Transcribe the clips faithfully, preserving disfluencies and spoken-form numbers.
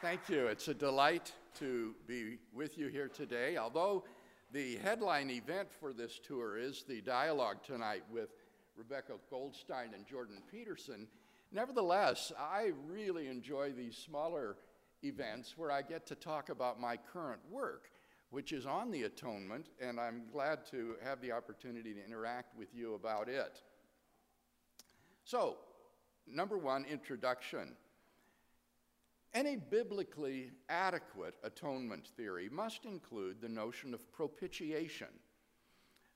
Thank you. It's a delight to be with you here today. Although the headline event for this tour is the dialogue tonight with Rebecca Goldstein and Jordan Peterson, nevertheless, I really enjoy these smaller events where I get to talk about my current work, which is on the Atonement, and I'm glad to have the opportunity to interact with you about it. So, number one, introduction. Any biblically adequate atonement theory must include the notion of propitiation.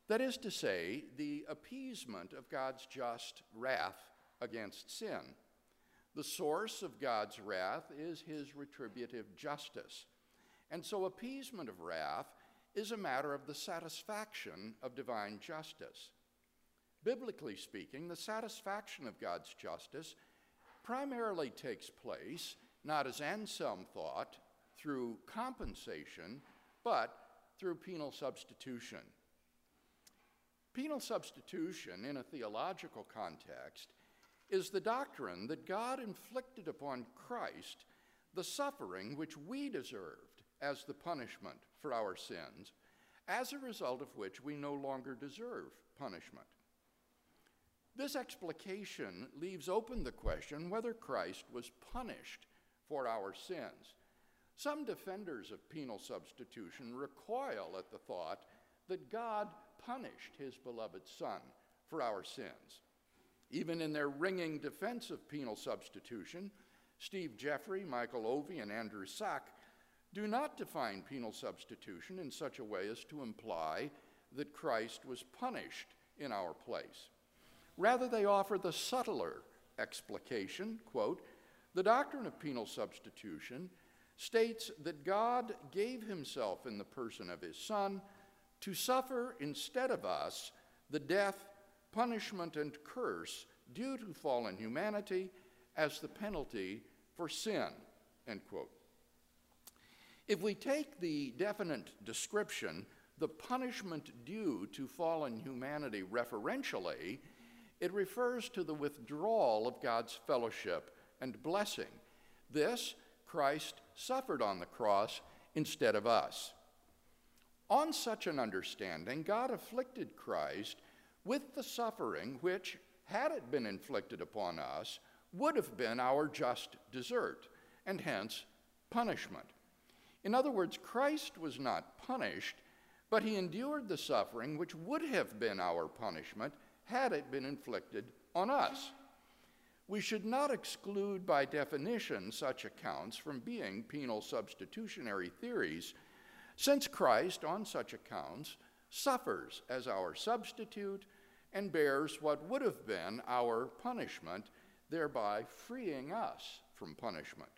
That is to say, the appeasement of God's just wrath against sin. The source of God's wrath is his retributive justice. And so appeasement of wrath is a matter of the satisfaction of divine justice. Biblically speaking, the satisfaction of God's justice primarily takes place not as Anselm thought, through compensation, but through penal substitution. Penal substitution, in a theological context, is the doctrine that God inflicted upon Christ the suffering which we deserved as the punishment for our sins, as a result of which we no longer deserve punishment. This explication leaves open the question whether Christ was punished for our sins. Some defenders of penal substitution recoil at the thought that God punished his beloved Son for our sins. Even in their ringing defense of penal substitution, Steve Jeffrey, Michael Ovey, and Andrew Sack do not define penal substitution in such a way as to imply that Christ was punished in our place. Rather, they offer the subtler explication, quote, "The doctrine of penal substitution states that God gave himself in the person of his Son to suffer instead of us the death, punishment, and curse due to fallen humanity as the penalty for sin," end quote. If we take the definite description, the punishment due to fallen humanity referentially, it refers to the withdrawal of God's fellowship and blessing. This, Christ suffered on the cross instead of us. On such an understanding, God afflicted Christ with the suffering which, had it been inflicted upon us, would have been our just desert, and hence punishment. In other words, Christ was not punished, but he endured the suffering which would have been our punishment had it been inflicted on us. We should not exclude by definition such accounts from being penal substitutionary theories, since Christ, on such accounts, suffers as our substitute and bears what would have been our punishment, thereby freeing us from punishment.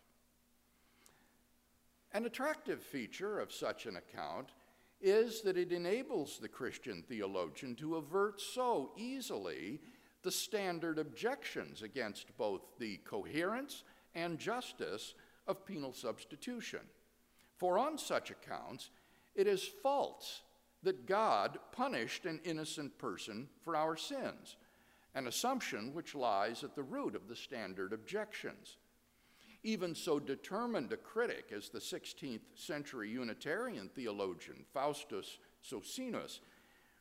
An attractive feature of such an account is that it enables the Christian theologian to avert so easily the standard objections against both the coherence and justice of penal substitution. For on such accounts, it is false that God punished an innocent person for our sins, an assumption which lies at the root of the standard objections. Even so determined a critic as the sixteenth century Unitarian theologian Faustus Socinus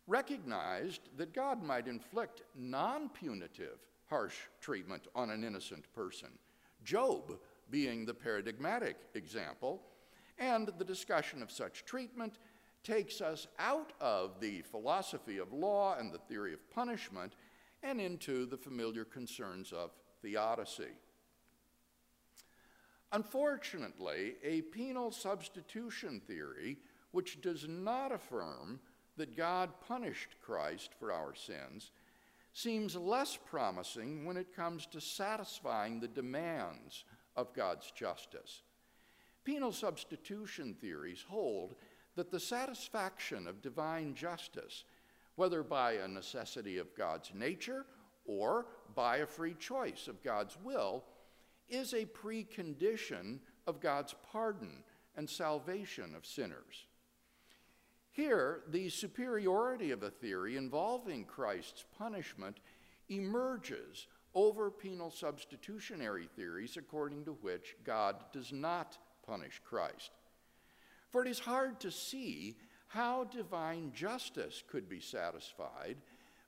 recognized that God might inflict non-punitive harsh treatment on an innocent person, Job being the paradigmatic example, and the discussion of such treatment takes us out of the philosophy of law and the theory of punishment and into the familiar concerns of theodicy. Unfortunately, a penal substitution theory which does not affirm that God punished Christ for our sins seems less promising when it comes to satisfying the demands of God's justice. Penal substitution theories hold that the satisfaction of divine justice, whether by a necessity of God's nature or by a free choice of God's will, is a precondition of God's pardon and salvation of sinners. Here, the superiority of a theory involving Christ's punishment emerges over penal substitutionary theories according to which God does not punish Christ. For it is hard to see how divine justice could be satisfied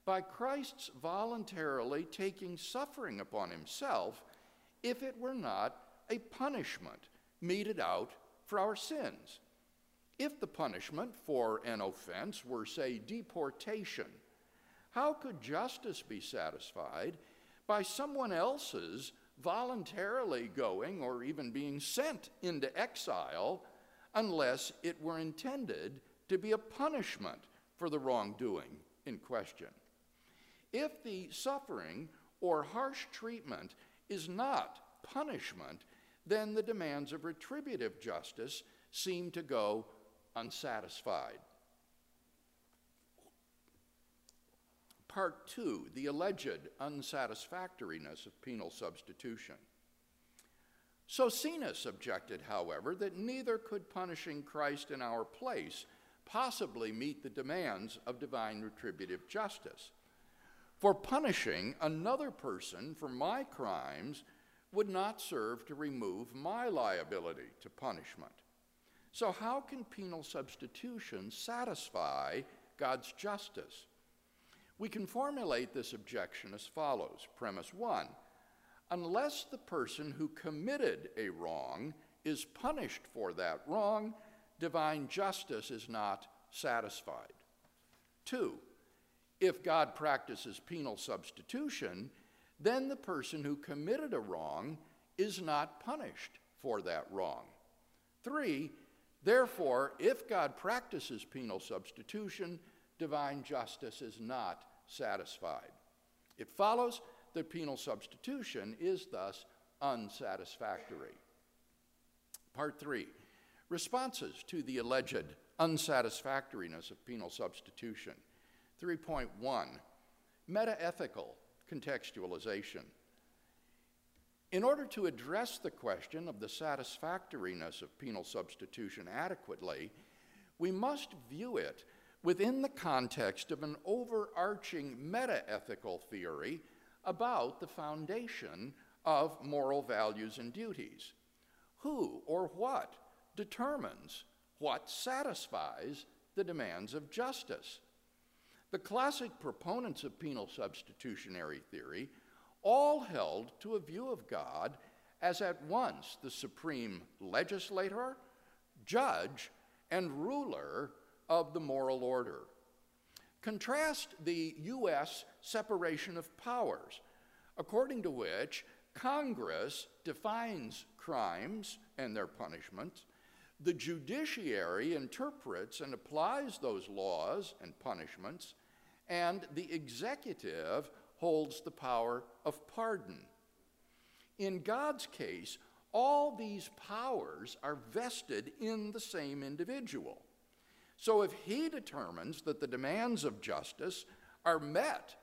by Christ's voluntarily taking suffering upon himself if it were not a punishment meted out for our sins. If the punishment for an offense were, say, deportation, how could justice be satisfied by someone else's voluntarily going or even being sent into exile unless it were intended to be a punishment for the wrongdoing in question? If the suffering or harsh treatment is not punishment, then the demands of retributive justice seem to go unsatisfied. Part two, the alleged unsatisfactoriness of penal substitution. Socinus objected, however, that neither could punishing Christ in our place possibly meet the demands of divine retributive justice. For punishing another person for my crimes would not serve to remove my liability to punishment. So how can penal substitution satisfy God's justice? We can formulate this objection as follows. Premise one, unless the person who committed a wrong is punished for that wrong, divine justice is not satisfied. Two, if God practices penal substitution, then the person who committed a wrong is not punished for that wrong. Three, therefore, if God practices penal substitution, divine justice is not satisfied. It follows that penal substitution is thus unsatisfactory. Part three, responses to the alleged unsatisfactoriness of penal substitution. three point one, metaethical contextualization. In order to address the question of the satisfactoriness of penal substitution adequately, we must view it within the context of an overarching metaethical theory about the foundation of moral values and duties. Who or what determines what satisfies the demands of justice? The classic proponents of penal substitutionary theory all held to a view of God as at once the supreme legislator, judge, and ruler of the moral order. Contrast the U S separation of powers, according to which Congress defines crimes and their punishments, the judiciary interprets and applies those laws and punishments, and the executive holds the power of pardon. In God's case, all these powers are vested in the same individual. So if he determines that the demands of justice are met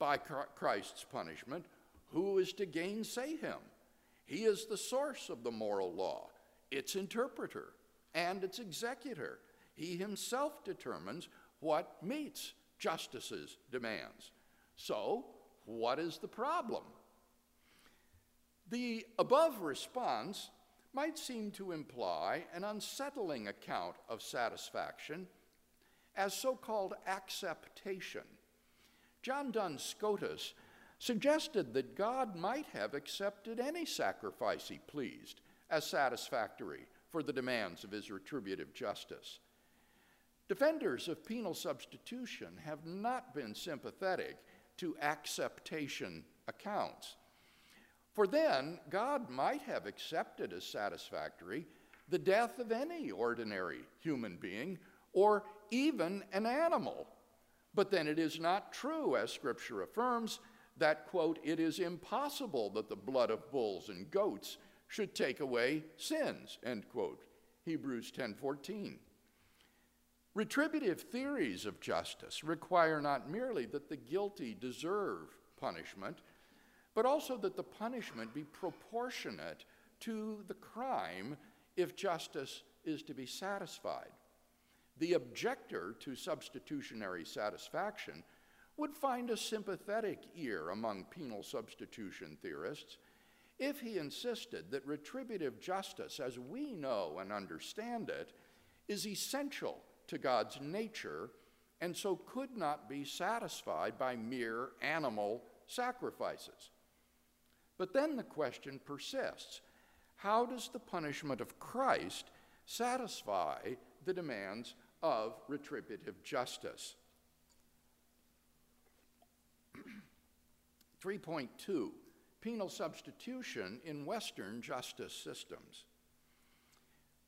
by Christ's punishment, who is to gainsay him? He is the source of the moral law, its interpreter, and its executor. He himself determines what meets justice's demands. So, what is the problem? The above response might seem to imply an unsettling account of satisfaction as so-called acceptation. John Duns Scotus suggested that God might have accepted any sacrifice he pleased as satisfactory for the demands of his retributive justice. Defenders of penal substitution have not been sympathetic to acceptation accounts. For then, God might have accepted as satisfactory the death of any ordinary human being or even an animal. But then it is not true, as Scripture affirms, that, quote, it is impossible that the blood of bulls and goats should take away sins, end quote, Hebrews ten fourteen. Retributive theories of justice require not merely that the guilty deserve punishment, but also that the punishment be proportionate to the crime if justice is to be satisfied. The objector to substitutionary satisfaction would find a sympathetic ear among penal substitution theorists If he insisted that retributive justice, as we know and understand it, is essential to God's nature and so could not be satisfied by mere animal sacrifices. But then the question persists. How does the punishment of Christ satisfy the demands of retributive justice? three point two, penal substitution in Western justice systems.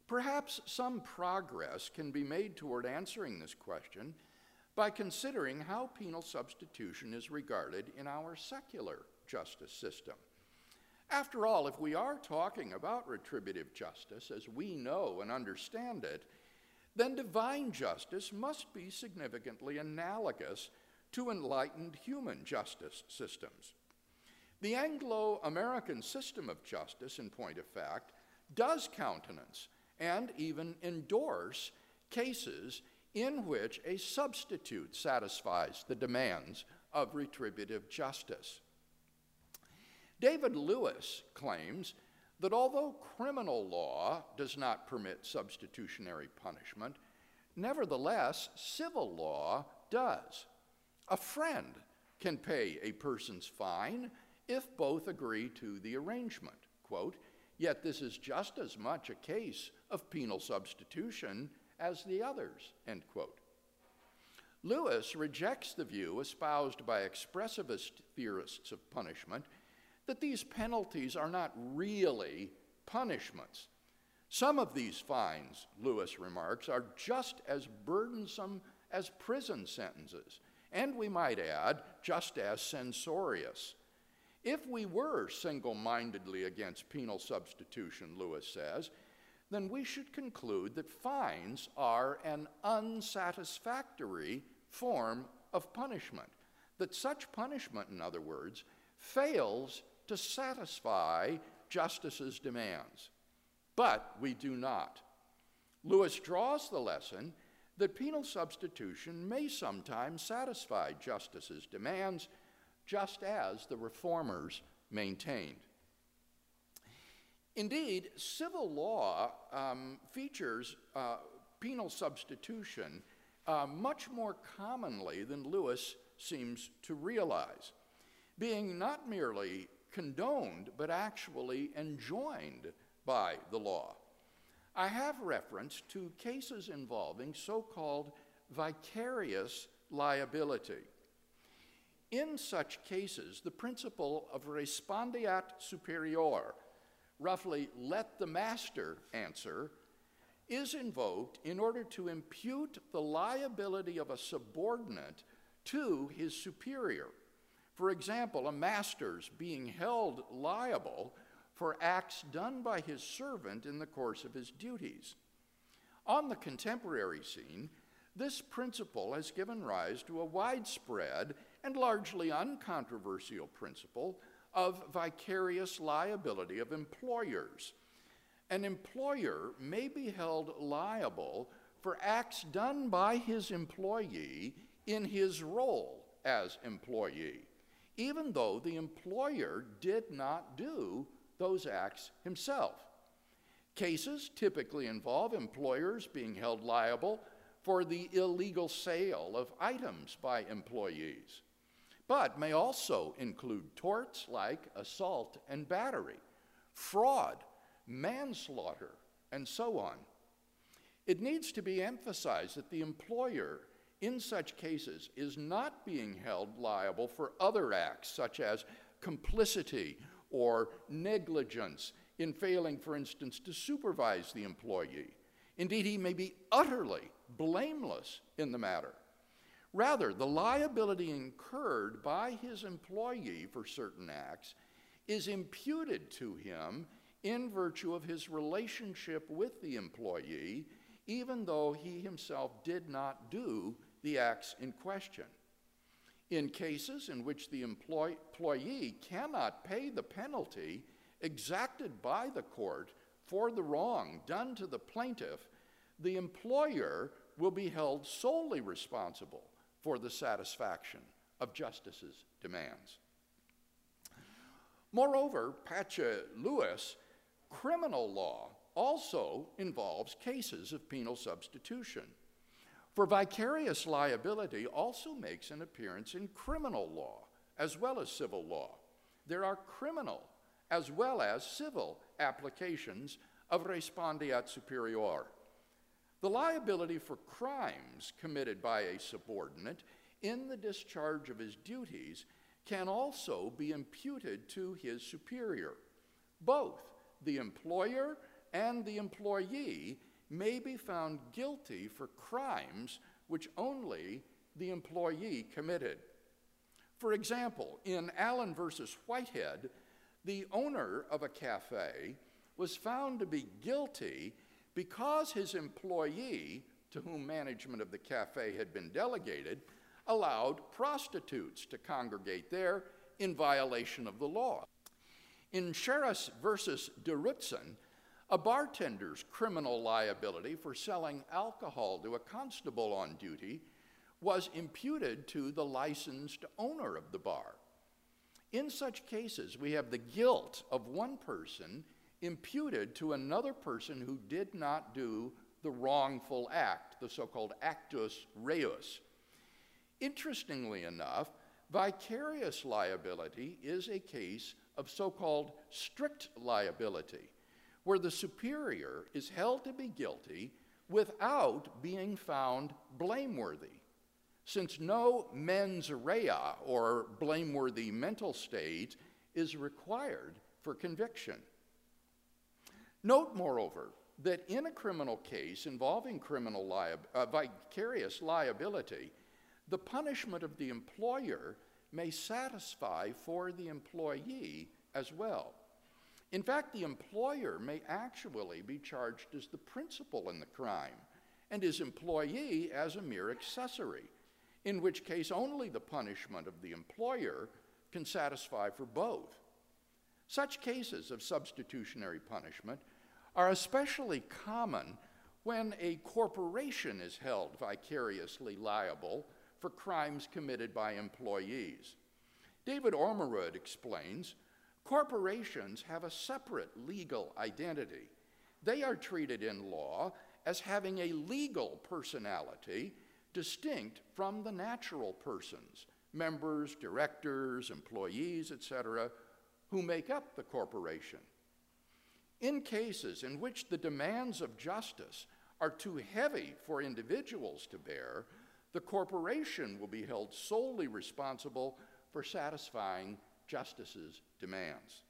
Perhaps some progress can be made toward answering this question by considering how penal substitution is regarded in our secular justice system. After all, if we are talking about retributive justice as we know and understand it, then divine justice must be significantly analogous to enlightened human justice systems. The Anglo-American system of justice, in point of fact, does countenance and even endorse cases in which a substitute satisfies the demands of retributive justice. David Lewis claims that although criminal law does not permit substitutionary punishment, nevertheless, civil law does. A friend can pay a person's fine if both agree to the arrangement. Quote, yet this is just as much a case of penal substitution as the others, end quote. Lewis rejects the view espoused by expressivist theorists of punishment that these penalties are not really punishments. Some of these fines, Lewis remarks, are just as burdensome as prison sentences, and we might add, just as censorious. If we were single-mindedly against penal substitution, Lewis says, then we should conclude that fines are an unsatisfactory form of punishment, that such punishment, in other words, fails to satisfy justice's demands. But we do not. Lewis draws the lesson that penal substitution may sometimes satisfy justice's demands, just as the reformers maintained. Indeed, civil law um, features uh, penal substitution uh, much more commonly than Lewis seems to realize, being not merely condoned, but actually enjoined by the law. I have reference to cases involving so-called vicarious liability. In such cases, the principle of respondeat superior, roughly let the master answer, is invoked in order to impute the liability of a subordinate to his superior. For example, a master's being held liable for acts done by his servant in the course of his duties. On the contemporary scene, this principle has given rise to a widespread and largely uncontroversial principle of vicarious liability of employers. An employer may be held liable for acts done by his employee in his role as employee, even though the employer did not do those acts himself. Cases typically involve employers being held liable for the illegal sale of items by employees, but may also include torts like assault and battery, fraud, manslaughter, and so on. It needs to be emphasized that the employer in such cases is not being held liable for other acts such as complicity or negligence in failing, for instance, to supervise the employee. Indeed, he may be utterly blameless in the matter. Rather, the liability incurred by his employee for certain acts is imputed to him in virtue of his relationship with the employee, even though he himself did not do the acts in question. In cases in which the employee cannot pay the penalty exacted by the court for the wrong done to the plaintiff, the employer will be held solely responsible for the satisfaction of justice's demands. Moreover, Pacha Lewis, criminal law also involves cases of penal substitution. For vicarious liability also makes an appearance in criminal law as well as civil law. There are criminal as well as civil applications of respondeat superior. The liability for crimes committed by a subordinate in the discharge of his duties can also be imputed to his superior. Both the employer and the employee may be found guilty for crimes which only the employee committed. For example, in Allen versus Whitehead, the owner of a cafe was found to be guilty because his employee, to whom management of the cafe had been delegated, allowed prostitutes to congregate there in violation of the law. In Sheras versus Derutzen, a bartender's criminal liability for selling alcohol to a constable on duty was imputed to the licensed owner of the bar. In such cases, we have the guilt of one person imputed to another person who did not do the wrongful act, the so-called actus reus. Interestingly enough, vicarious liability is a case of so-called strict liability, where the superior is held to be guilty without being found blameworthy, since no mens rea, or blameworthy mental state, is required for conviction. Note, moreover, that in a criminal case involving criminal lia uh, vicarious liability, the punishment of the employer may satisfy for the employee as well. In fact, the employer may actually be charged as the principal in the crime and his employee as a mere accessory, in which case only the punishment of the employer can satisfy for both. Such cases of substitutionary punishment are especially common when a corporation is held vicariously liable for crimes committed by employees. David Ormerod explains, corporations have a separate legal identity. They are treated in law as having a legal personality distinct from the natural persons, members, directors, employees, et cetera, who make up the corporation. In cases in which the demands of justice are too heavy for individuals to bear, the corporation will be held solely responsible for satisfying justice's demands.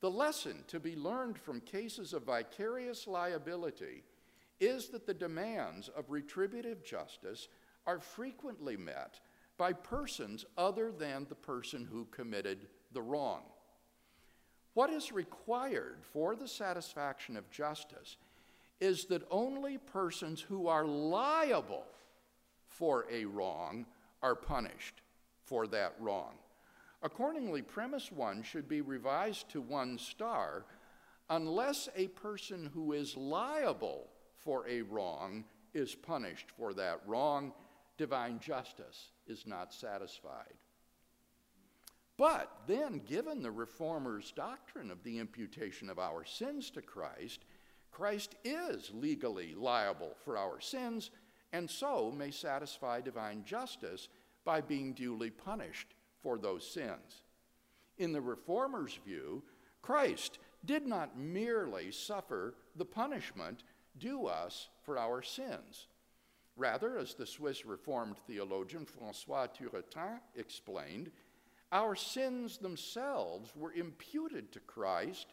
The lesson to be learned from cases of vicarious liability is that the demands of retributive justice are frequently met by persons other than the person who committed the wrong. What is required for the satisfaction of justice is that only persons who are liable for a wrong are punished for that wrong. Accordingly, premise one should be revised to one star unless a person who is liable for a wrong is punished for that wrong, divine justice is not satisfied. But then, given the Reformers' doctrine of the imputation of our sins to Christ, Christ is legally liable for our sins and so may satisfy divine justice by being duly punished for those sins. In the Reformers' view, Christ did not merely suffer the punishment due us for our sins. Rather, as the Swiss Reformed theologian François Turretin explained, our sins themselves were imputed to Christ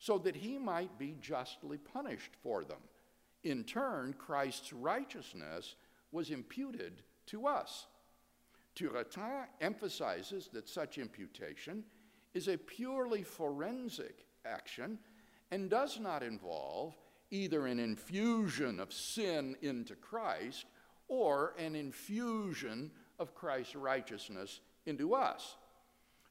so that he might be justly punished for them. In turn, Christ's righteousness was imputed to us. Turretin emphasizes that such imputation is a purely forensic action and does not involve either an infusion of sin into Christ or an infusion of Christ's righteousness into us.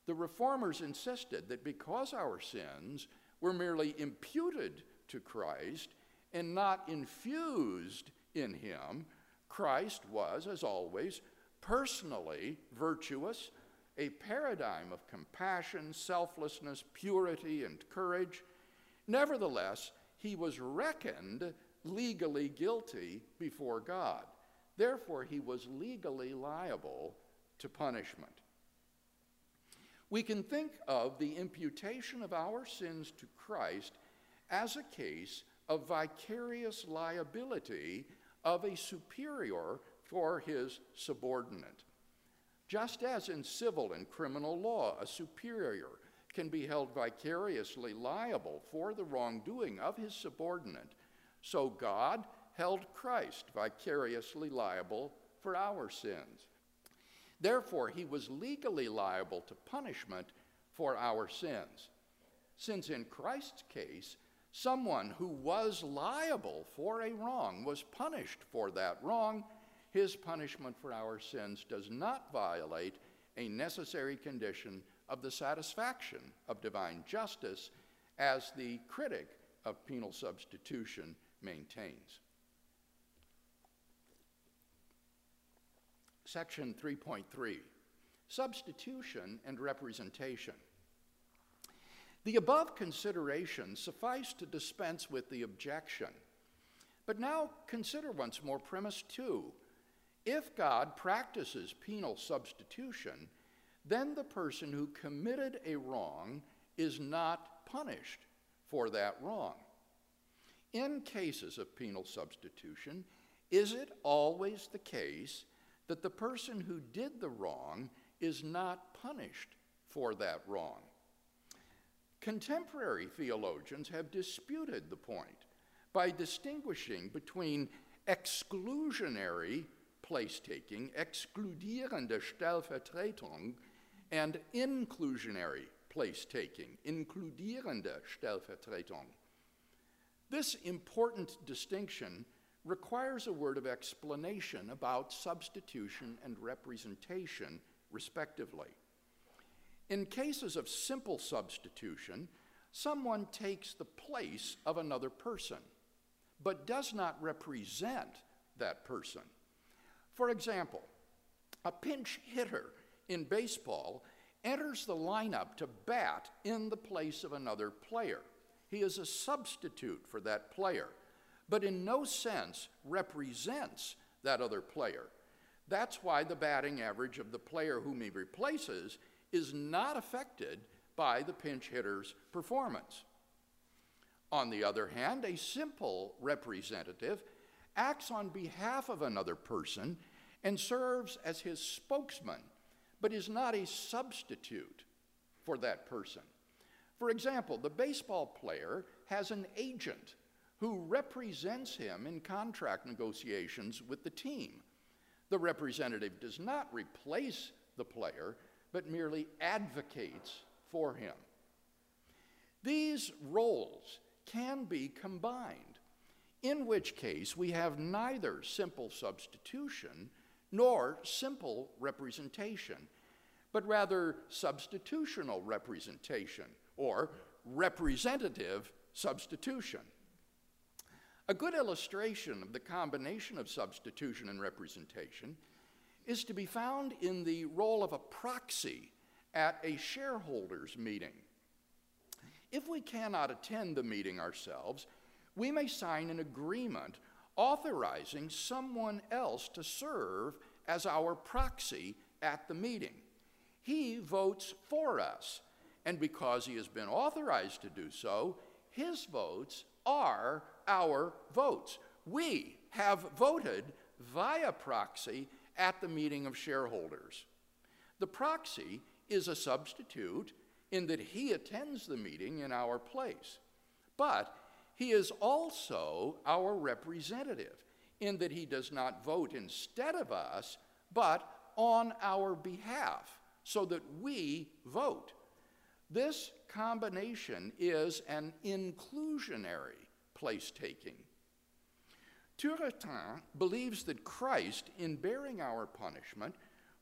The Reformers insisted that because our sins were merely imputed to Christ and not infused in him, Christ was, as always, personally virtuous a paradigm of compassion, selflessness, purity, and courage. Nevertheless, he was reckoned legally guilty before God. Therefore, he was legally liable to punishment. We can think of the imputation of our sins to Christ as a case of vicarious liability of a superior for his subordinate. Just as in civil and criminal law, a superior can be held vicariously liable for the wrongdoing of his subordinate, so God held Christ vicariously liable for our sins. Therefore, he was legally liable to punishment for our sins. Since in Christ's case, someone who was liable for a wrong was punished for that wrong, his punishment for our sins does not violate a necessary condition of the satisfaction of divine justice, as the critic of penal substitution maintains. Section three point three, substitution and representation. The above consideration suffice to dispense with the objection. But now consider once more premise two. If God practices penal substitution, then the person who committed a wrong is not punished for that wrong. In cases of penal substitution, is it always the case that the person who did the wrong is not punished for that wrong? Contemporary theologians have disputed the point by distinguishing between exclusionary place-taking, exkludierende Stellvertretung, and inclusionary place-taking, inkludierende Stellvertretung. This important distinction requires a word of explanation about substitution and representation, respectively. In cases of simple substitution, someone takes the place of another person, but does not represent that person. For example, a pinch hitter in baseball enters the lineup to bat in the place of another player. He is a substitute for that player, but in no sense represents that other player. That's why the batting average of the player whom he replaces is not affected by the pinch hitter's performance. On the other hand, a simple representative acts on behalf of another person and serves as his spokesman, but is not a substitute for that person. For example, the baseball player has an agent who represents him in contract negotiations with the team. The representative does not replace the player, but merely advocates for him. These roles can be combined, in which case we have neither simple substitution nor simple representation, but rather substitutional representation or representative substitution. A good illustration of the combination of substitution and representation is to be found in the role of a proxy at a shareholders' meeting. If we cannot attend the meeting ourselves, we may sign an agreement authorizing someone else to serve as our proxy at the meeting. He votes for us, and because he has been authorized to do so, his votes are our votes. We have voted via proxy at the meeting of shareholders. The proxy is a substitute in that he attends the meeting in our place, but he is also our representative in that he does not vote instead of us, but on our behalf, so that we vote. This combination is an inclusionary place-taking. Turretin believes that Christ, in bearing our punishment,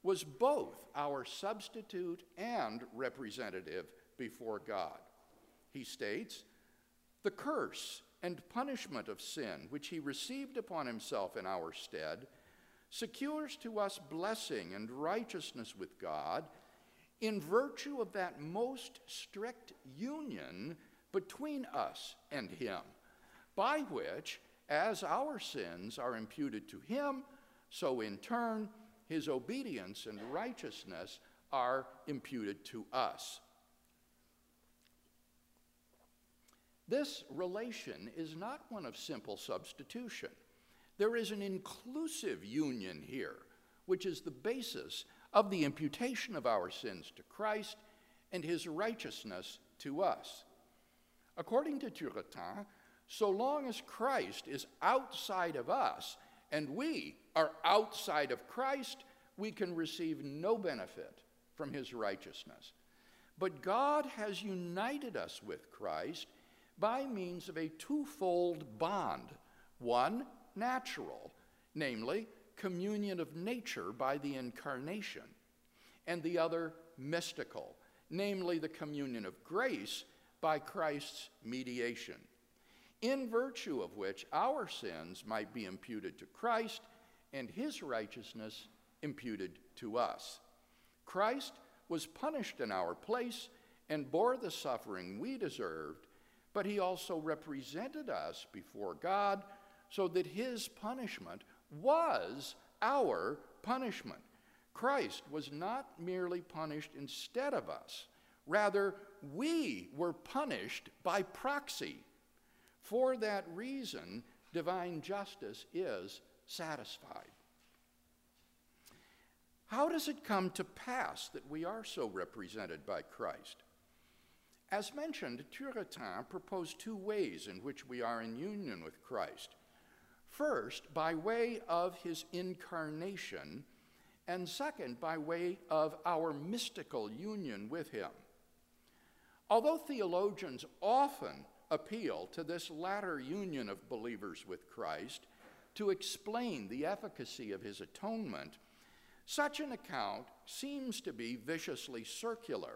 was both our substitute and representative before God. He states, "The curse and punishment of sin, which he received upon himself in our stead, secures to us blessing and righteousness with God, in virtue of that most strict union between us and him, by which, as our sins are imputed to him, so in turn his obedience and righteousness are imputed to us. This relation is not one of simple substitution. There is an inclusive union here, which is the basis of the imputation of our sins to Christ and his righteousness to us. According to Turretin, so long as Christ is outside of us and we are outside of Christ, we can receive no benefit from his righteousness. But God has united us with Christ by means of a twofold bond, one natural, namely communion of nature by the incarnation, and the other mystical, namely the communion of grace by Christ's mediation, in virtue of which our sins might be imputed to Christ and his righteousness imputed to us. Christ was punished in our place and bore the suffering we deserved, but he also represented us before God so that his punishment was our punishment. Christ was not merely punished instead of us. Rather, we were punished by proxy. For that reason, divine justice is satisfied. How does it come to pass that we are so represented by Christ? As mentioned, Turretin proposed two ways in which we are in union with Christ. First, by way of his incarnation, and second, by way of our mystical union with him. Although theologians often appeal to this latter union of believers with Christ to explain the efficacy of his atonement, such an account seems to be viciously circular.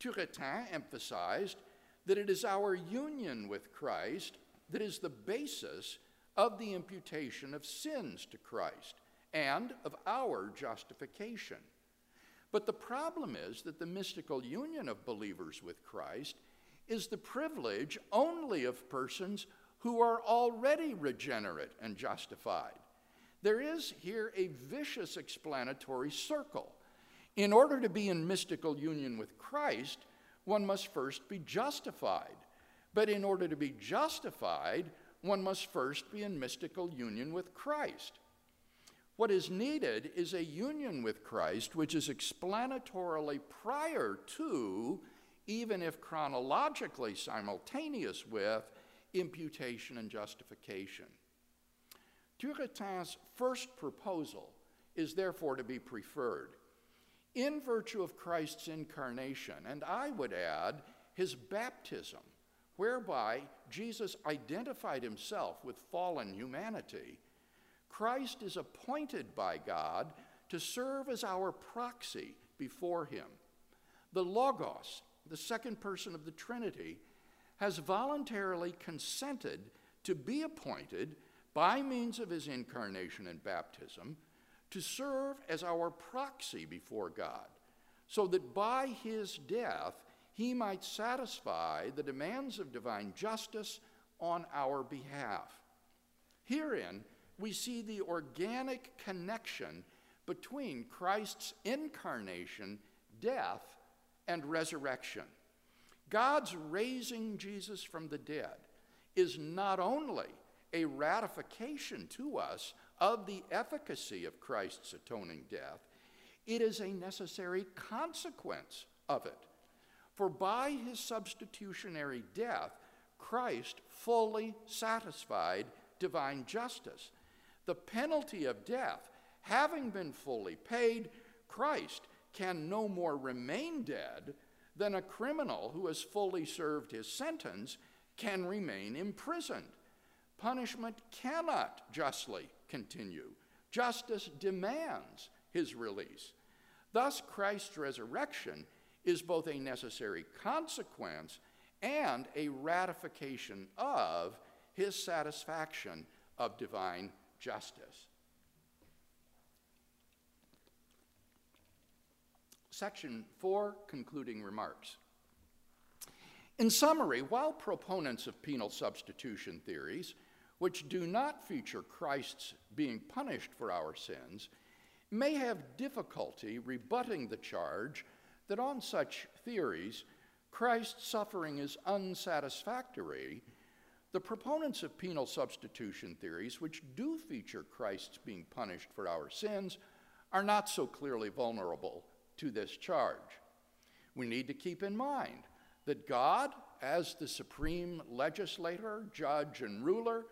Turretin emphasized that it is our union with Christ that is the basis of the imputation of sins to Christ and of our justification. But the problem is that the mystical union of believers with Christ is the privilege only of persons who are already regenerate and justified. There is here a vicious explanatory circle. In order to be in mystical union with Christ, one must first be justified. But in order to be justified, one must first be in mystical union with Christ. What is needed is a union with Christ which is explanatorily prior to, even if chronologically simultaneous with, imputation and justification. Turretin's first proposal is therefore to be preferred. In virtue of Christ's incarnation, and I would add, his baptism, whereby Jesus identified himself with fallen humanity, Christ is appointed by God to serve as our proxy before him. The Logos, the second person of the Trinity, has voluntarily consented to be appointed by means of his incarnation and baptism to serve as our proxy before God, so that by his death he might satisfy the demands of divine justice on our behalf. Herein, we see the organic connection between Christ's incarnation, death, and resurrection. God's raising Jesus from the dead is not only a ratification to us of the efficacy of Christ's atoning death, it is a necessary consequence of it. For by his substitutionary death, Christ fully satisfied divine justice. The penalty of death, having been fully paid, Christ can no more remain dead than a criminal who has fully served his sentence can remain imprisoned. Punishment cannot justly continue. Justice demands his release. Thus, Christ's resurrection is both a necessary consequence and a ratification of his satisfaction of divine justice. section for concluding remarks. In summary, while proponents of penal substitution theories, which do not feature Christ's being punished for our sins, may have difficulty rebutting the charge that on such theories, Christ's suffering is unsatisfactory, the proponents of penal substitution theories, which do feature Christ's being punished for our sins, are not so clearly vulnerable to this charge. We need to keep in mind that God, as the supreme legislator, judge, and ruler,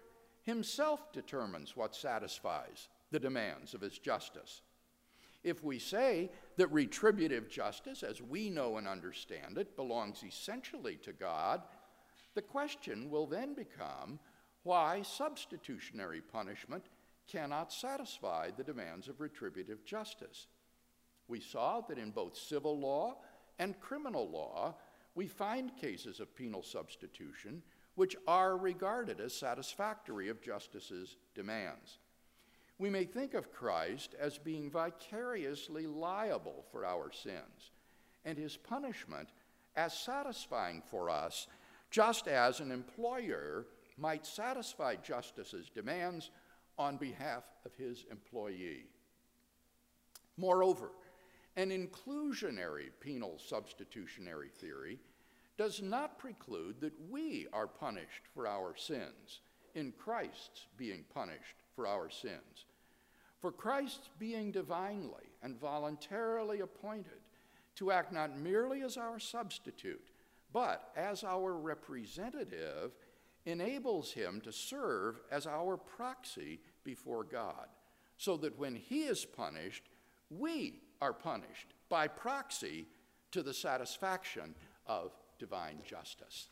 himself determines what satisfies the demands of his justice. If we say that retributive justice, as we know and understand it, belongs essentially to God, the question will then become why substitutionary punishment cannot satisfy the demands of retributive justice. We saw that in both civil law and criminal law, we find cases of penal substitution which are regarded as satisfactory of justice's demands. We may think of Christ as being vicariously liable for our sins, and his punishment as satisfying for us, just as an employer might satisfy justice's demands on behalf of his employee. Moreover, an inclusionary penal substitutionary theory does not preclude that we are punished for our sins in Christ's being punished for our sins. For Christ's being divinely and voluntarily appointed to act not merely as our substitute, but as our representative, enables him to serve as our proxy before God, so that when he is punished, we are punished by proxy to the satisfaction of divine justice.